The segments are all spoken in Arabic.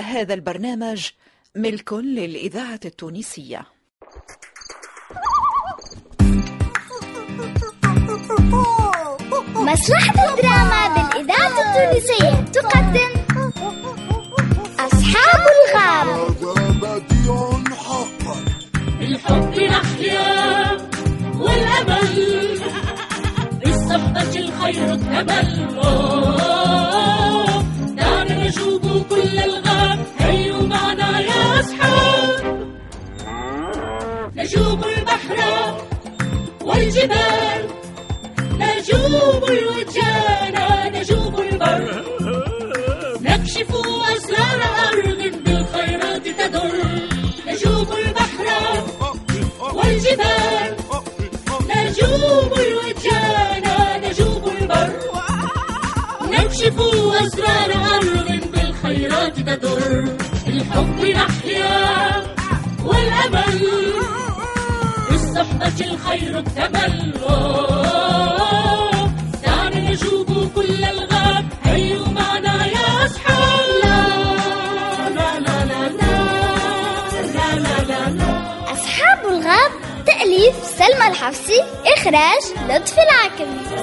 هذا البرنامج ملك للإذاعة التونسية. مسرحية الدراما بالإذاعة التونسية تقدم أصحاب الغاب. الحب نحيا والأمل بالصحبة الخير التبل، دعنا نجوب كل الغاب، هيوا معنا يا أصحاب، نجوب البحر والجبال، نجوب الوجان، نجوب البر، نكشف أسرار أرض بالخيرات تدر، نجوب البحر والجبال، نجوب الوجان، نجوب البر، نكشف أسرار أرض بالخيرات تدر، الحب نحيا والأمل بالصحبة الخير التمل، دعنا نجوب كل الغاب، هيوا معنا يا أصحاب. لا لا لا لا لا لا لا. أصحاب الغاب، تأليف سلمى الحفصي، إخراج لطفي العكرمي.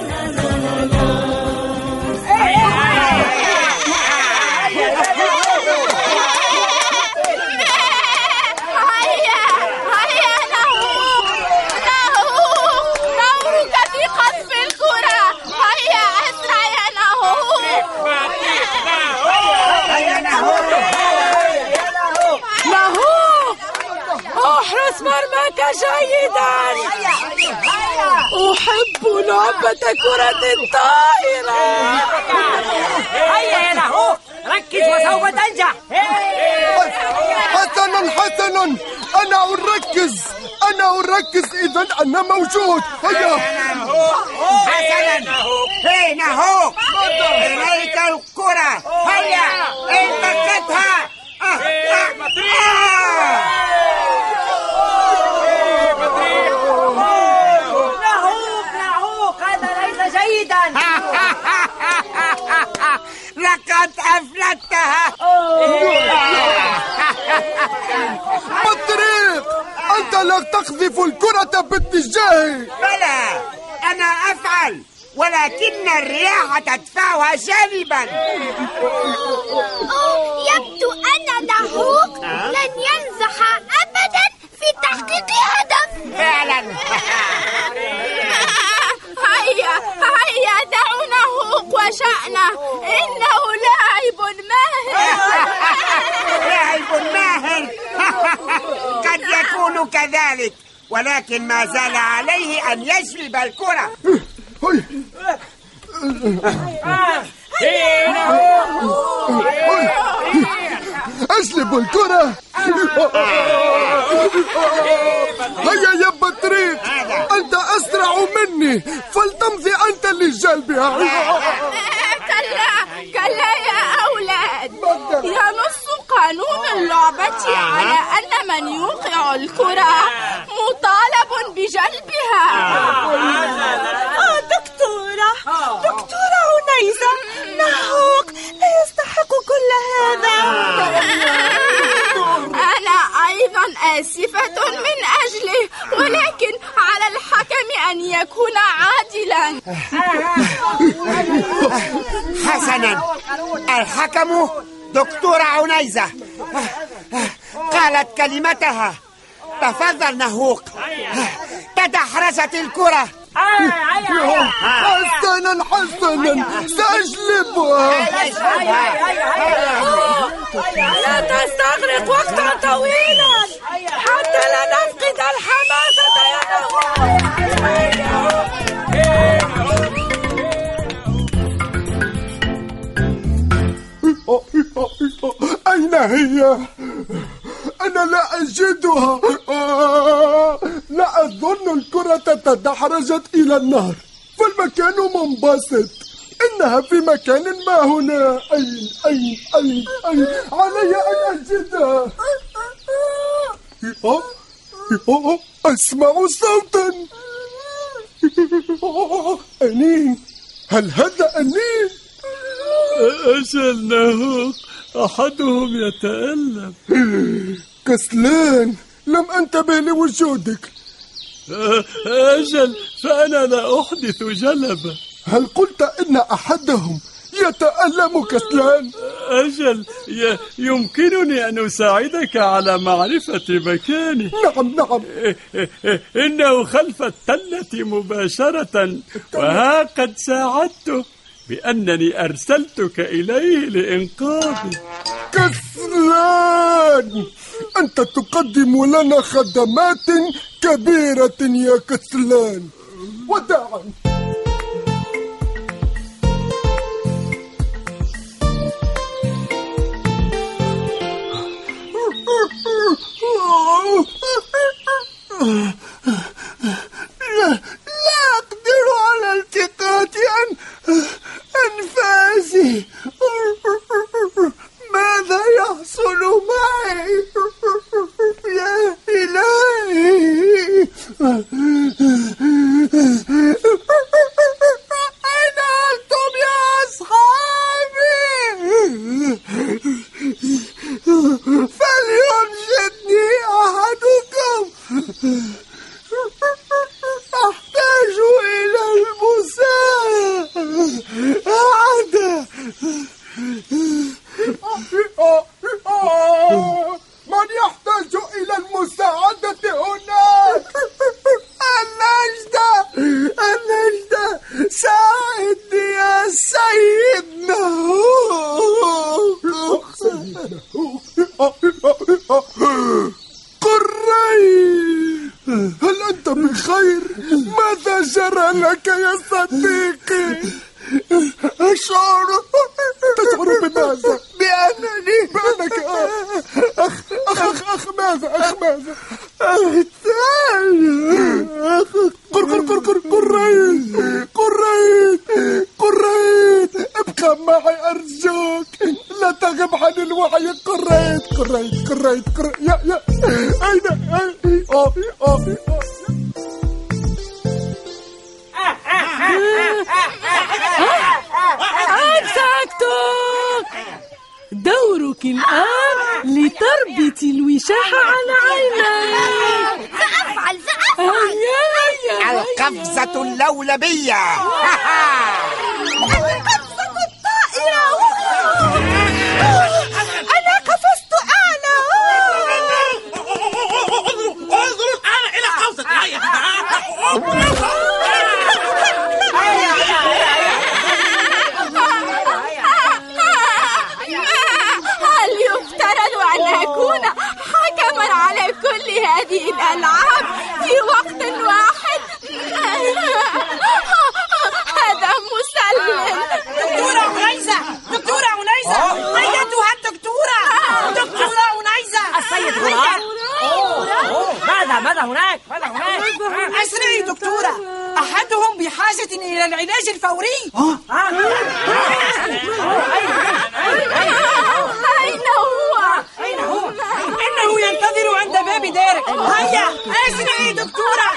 احرز مرماك جيدا، احب لعبة كرة الطائرة. هيا له، ركز وسوف تنجح. حسنا انا اركز، اذا انا موجود. هيا حسنا، هنا هو اليك الكرة، هيا امسكتها. لقد أفلتها. بطريق، أنت لا تقذف الكرة باتجاهي. بلى أنا أفعل، ولكن الرياح تدفعها جانبا. يبدو أن دهوق لن ينزح أبدا في تحقيق هدف. فعلا. هيا دعونا وشأنه، إنه لاعب ماهر. قد يكون كذلك، ولكن ما زال عليه أن يجلب الكرة. أجلب الكرة. هيا يا بطريق، أنت أسرع مني، فلتمضي أنت لجلبها. كلا يا أولاد، ينص قانون اللعبة على أن من يوقع الكرة مطالب بجلبها. دكتورة هنيزة، نهوق لا يستحق كل هذا. أنا أيضا آسفة من أجله، ولكن على الحكم أن يكون عادلا. حسنا، الحكم دكتورة عنيزة، قالت كلمتها. تفضل نهوق، تدحرجت الكرة. حسنا سأجلبها. لا تستغرق وقتا طويلا حتى لا نفقد الحماسة يا نهوق. أين هي؟ أنا لا أجدها. لا أظن الكرة تدحرجت إلى النهر، فالمكان منبسط. إنها في مكان ما هنا. أين؟ علي أن أجدها. أسمع صوتا. أنين؟ هل هذا أنين؟ أجل نهوق، أحدهم يتألم. كسلان، لم أنتبه لوجودك. أجل، فأنا لا أحدث جلبة. هل قلت إن أحدهم يتألم كسلان؟ أجل، يمكنني أن أساعدك على معرفة مكانه. نعم نعم. إنه خلف التلة مباشرة، وها قد ساعدته بأنني أرسلتك إليه لإنقاذي. كسلان، أنت تقدم لنا خدمات كبيرة يا كسلان. وداعا. لا أقدر على التقاط أنفاسي. ماذا يحصل معي يا إلهي؟ أين أنتم يا أصحابي؟ فلينجدني أحدكم، أحتاج إلى المساعدة. من يحتاج إلى المساعدة هناك؟ النجدة، النجدة، ساعدني يا سيدنا. قري، هل أنت بخير؟ ماذا جرى لك يا صديقي؟ تشعر بماذا؟ بأنك أخ ماذا؟ قريت، ابقى معي أرجوك، لا تغب عن الوعي. قريت. يا أين؟ أمسكتك. دورك الآن لتربطي الوشاح على عينيك. سأفعل. القفزة اللولبية. القفزة الطائرة. أنا قفزت أعلى. انظروا الآن إلى قفزتي. حكما على كل هذه الألعاب في وقت واحد. هذا مسلم. دكتورة أنيسة، أيتها الدكتورة أنيسة. السيد غراب. ماذا هناك؟ أسرعي دكتورة، أحدهم بحاجة إلى العلاج الفوري. أين هو؟ إنه ينتظر عند باب دارك. هيا أسرعي دكتورة.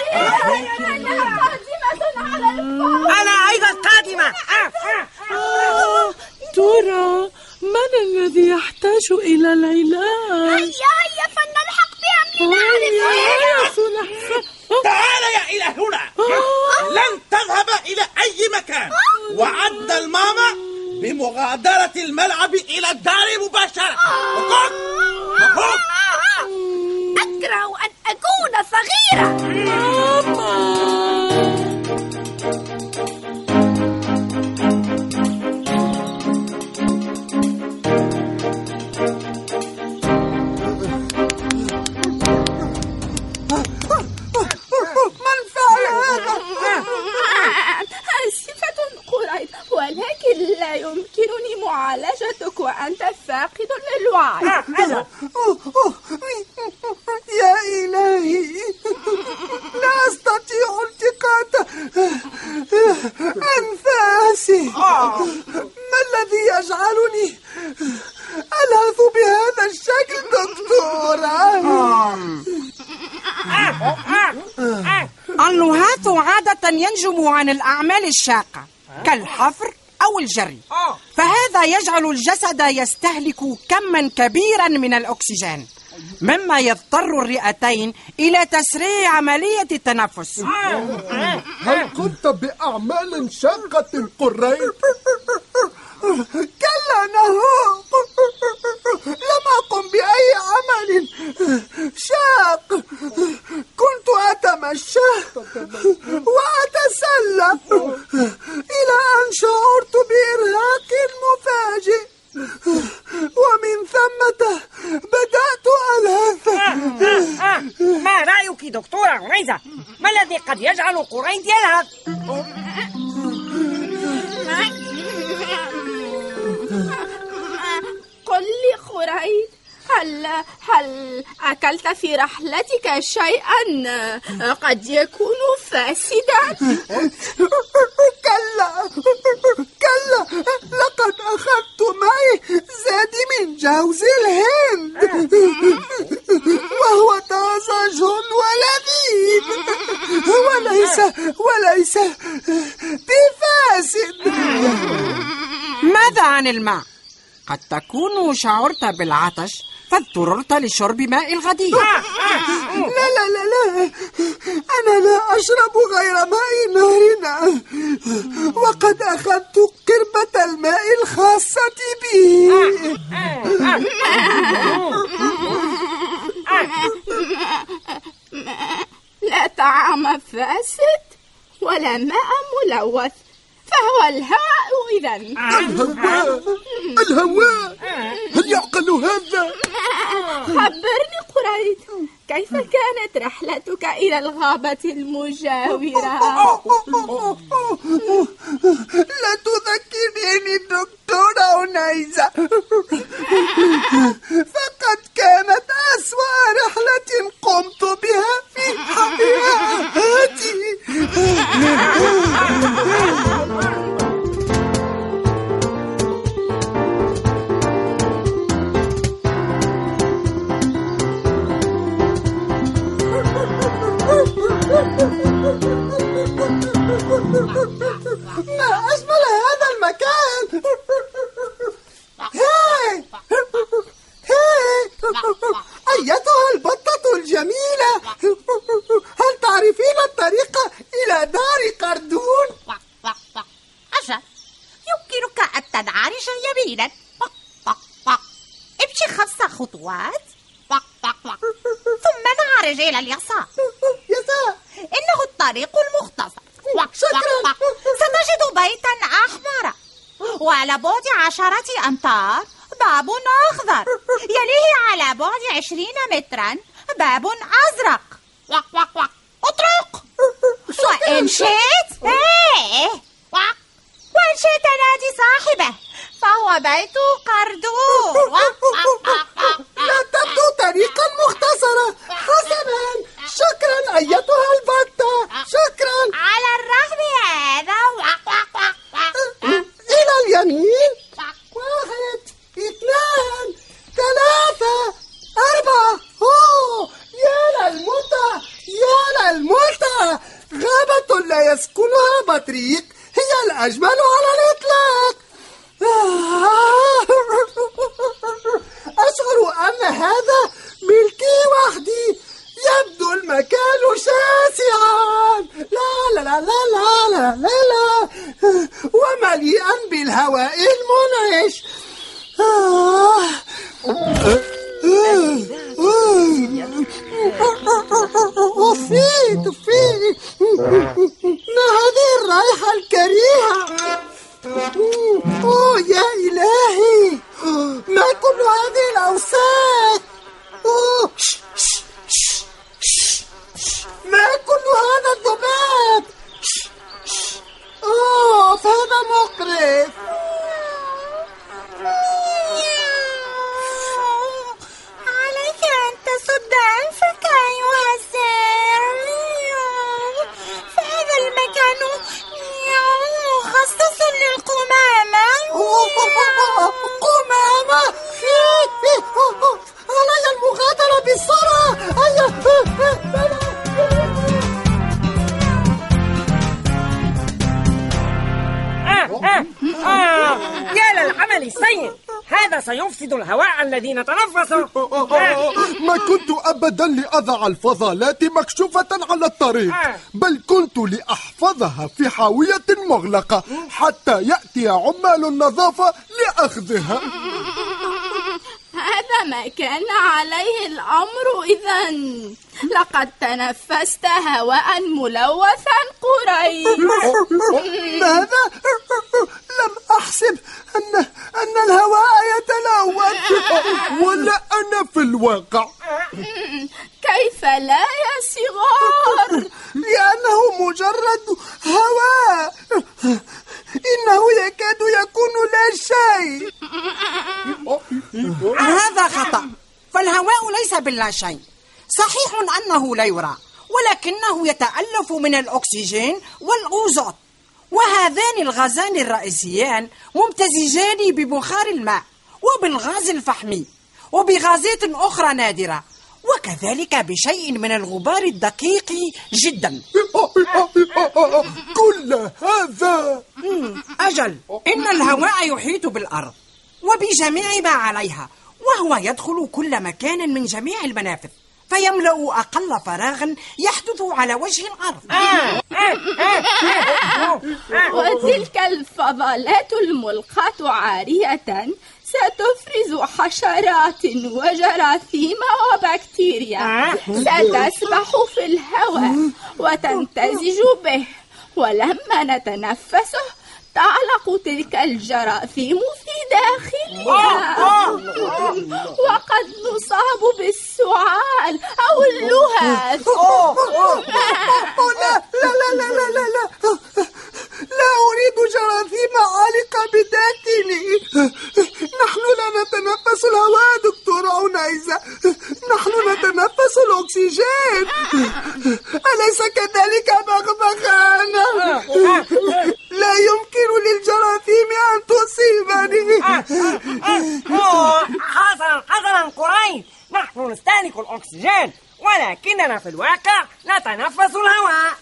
أنا أيضا قادمة. دكتورة، من الذي يحتاج إلى العلاج؟ هيا فلنلحق بهم لنعرف. تعال يا إلهنا، لن تذهب إلى أي مكان. وعد الماما بمغادرة الملعب إلى الدار مباشرة. أكره أن أكون صغيرة. من فعل هذا؟ آسفة قريب، ولكن لا يمكنني معالجتك وأنت فاقد للوعي. يا إلهي، لا أستطيع التقاط أنفاسي. ما الذي يجعلني ألهث بهذا الشكل دكتورة؟ اللهاث عادة ينجم عن الأعمال الشاقة كالحفر أو الجري، فهذا وهذا يجعل الجسد يستهلك كما كبيرا من الأكسجين، مما يضطر الرئتين إلى تسريع عملية التنفس. هل قمت بأعمال شاقة القرين؟ كلا نهو، لم أقم بأي عمل شاق، كنت أتمشى وأتسلى إلى أن شعرت بإرهاق مفاجئ، ومن ثم بدأت ألهث. ما رأيك دكتورة عريزة؟ ما الذي قد يجعل قرين يلهث؟ قل لي قرين، هل أكلت في رحلتك شيئا قد يكون فاسدا؟ كلا كلا، لقد أخذت معي زادي من جوز الهند وهو طازج ولذيذ وليس بفاسد. ماذا عن الماء؟ قد تكون شعرت بالعطش فاضطررت لشرب ماء الغدير. لا لا لا لا، أنا لا أشرب غير ماء نهرنا، وقد أخذت قربة الماء الخاصة بي. لا طعام فاسد ولا ماء ملوث، فهو الهواء إذا. الهواء، هل يعقل هذا؟ خبرني قريت، كيف كانت رحلتك إلى الغابة المجاورة؟ لا تذكريني دكتورة عنيزة، فقد كانت أسوأ رحلة قمت بها في حياتي. ما أجمل هذا المكان! هاي هاي أيتها البطة الجميلة، هل تعرفين الطريق إلى دار قردون؟ أجل، يمكنك أن تنعرج يمينا، امشي 5 خطوات ثم نعرج إلى اليسار. إنه الطريق المختصر. شكرا. ستجد بيتا أحمر، وعلى بعد 10 أمتار باب أخضر، يليه على بعد 20 مترا باب أزرق. اطرق وإن شئت، وإن شئت نادي صاحبه، فهو بيت قردور. لا تبدو طريقا مختصرة. حسنا، شكرا أيتها البطة، شكرا. على الرغم هذا إلى اليمين 1 2 3 4. أوه، يا للمتعة يا للمتعة! غابة لا يسكنها بطريق هي الأجمل على الإطلاق. أشعر أن هذا ملكي وحدي، يبدو المكان شاسعا، لا لا لا لا لا لا لا، ومليئا بالهواء المنعش. أفيد أفيد، ما هذه الرائحة الكريهة؟ أوه يا إلهي، ما كل هذه الأوساخ؟ أوه، ما كل هذا الذباب؟ أوه، هذا مقرف. سيفسد الهواء الذي نتنفسه. ما كنت أبدا لأضع الفضلات مكشوفة على الطريق، بل كنت لأحفظها في حاوية مغلقة حتى يأتي عمال النظافة لأخذها. هذا ما كان عليه الأمر إذن، لقد تنفست هواء ملوثا قريب. ماذا؟ لم أحسب أن الهواء يتلوث، ولا أنا في الواقع. كيف لا يا صغار؟ لأنه مجرد هواء، إنه يكاد يكون لا شيء. هذا خطأ، فالهواء ليس باللا شيء. صحيح أنه لا يرى، ولكنه يتألف من الأكسجين والأوزون، وهذان الغازان الرئيسيان ممتزجان ببخار الماء وبالغاز الفحمي وبغازات أخرى نادرة، وكذلك بشيء من الغبار الدقيق جدا. كل هذا أجل، إن الهواء يحيط بالأرض وبجميع ما عليها، وهو يدخل كل مكان من جميع المنافذ، فيملأ أقل فراغ يحدث على وجه الأرض. وتلك الفضلات الملقاة عارية ستفرز حشرات وجراثيم وبكتيريا، ستسبح في الهواء وتمتزج به، ولما نتنفسه تعلق تلك الجراثيم في داخلها، وقد نصاب بالسعال أو اللهث. لا لا لا لا لا لا أريد جراثيم عالقة بداخلي. نحن لا نتنفس الهواء دكتورة عنيزة، نحن نتنفس الأكسجين، أليس كذلك مغبغانا؟ لا يمكن للجراثيم أن تصيبني. حسنا قريب، نحن نستهلك الأكسجين، ولكننا في الواقع نتنفس الهواء.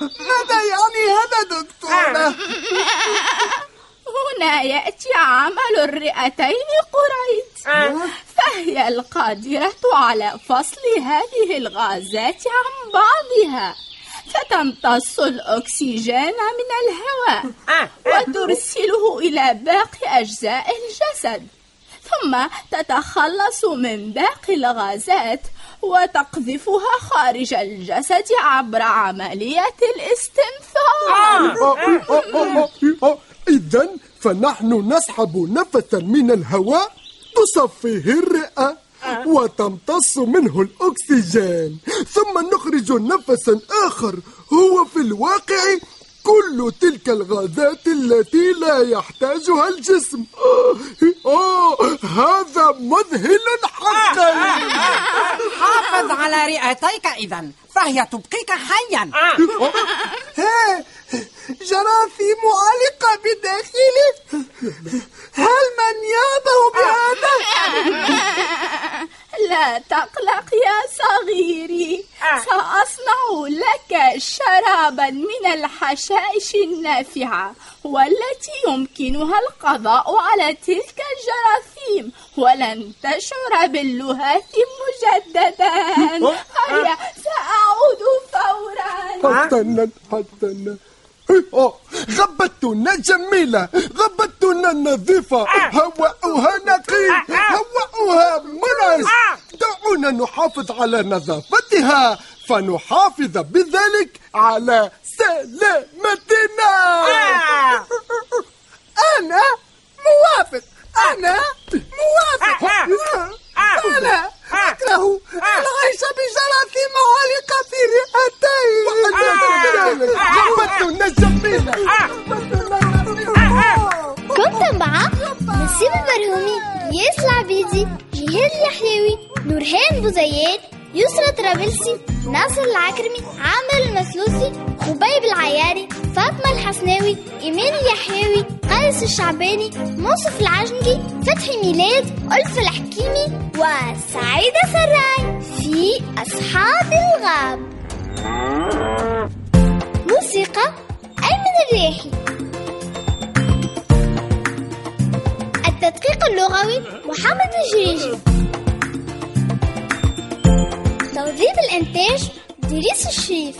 ماذا يعني هذا دكتورة؟ هنا يأتي عمل الرئتين قريت، فهي القادرة على فصل هذه الغازات عن بعضها، فتمتص الأكسجين من الهواء وترسله إلى باقي أجزاء الجسد، ثم تتخلص من باقي الغازات وتقذفها خارج الجسد عبر عملية الاستنثار. إذن فنحن نسحب نفسا من الهواء تصفيه الرئة وتمتص منه الأكسجين، ثم نخرج نفسا آخر هو في الواقع كل تلك الغازات التي لا يحتاجها الجسم. هذا مذهل حقا. حافظ على رئتيك إذن، فهي تبقيك حيا. جراثيم معلقة بداخلي، هل من يعبه بهذا؟ لا تقلق يا صغيري، سأصنع لك شرابا من الحشائش النافعة والتي يمكنها القضاء على تلك الجراثيم، ولن تشعر باللهاث مجددا. هيا، سأعود فورا. حتى غبتنا جميلة، غبتنا نظيفة، هواؤها نقي، هواؤها منعش. دعونا نحافظ على نظافتها فنحافظ بذلك على سلامتنا. أنا موافق، أنا موافق. أنا أكره العيش بجراثيم عالقة في رئتي. جبتنا جميلة. كنت مع نسيم البرهومي، إلياس العبيدي، جهاد اليحياوي، نورهان بوزيان، يسرة ترابلسي، ناصر العكرمي، عامر المثلوثي، خبيب العياري، فاطمة الحسناوي، إيمان اليحياوي، قيس الشعباني، المنصف العجنقي، فتحي ميلاد، ألفة الحكيمي، وسعيدة سراي في أصحاب الغاب. موسيقى أيمن الرياحي. المحيط اللغوي محمد الجريجي. توظيف الإنتاج إدريس الشريف.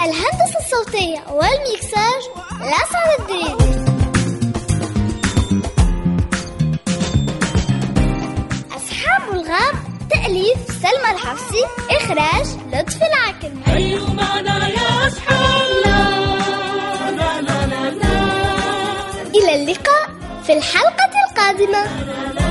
الهندسة الصوتية والميكساج ناصر العكرمي. أصحاب الغاب تأليف سلمى الحفصي، إخراج لطفي العكرمي. هيا معنا يا أصحاب الغاب. إلى اللقاء في الحلقة القادمة.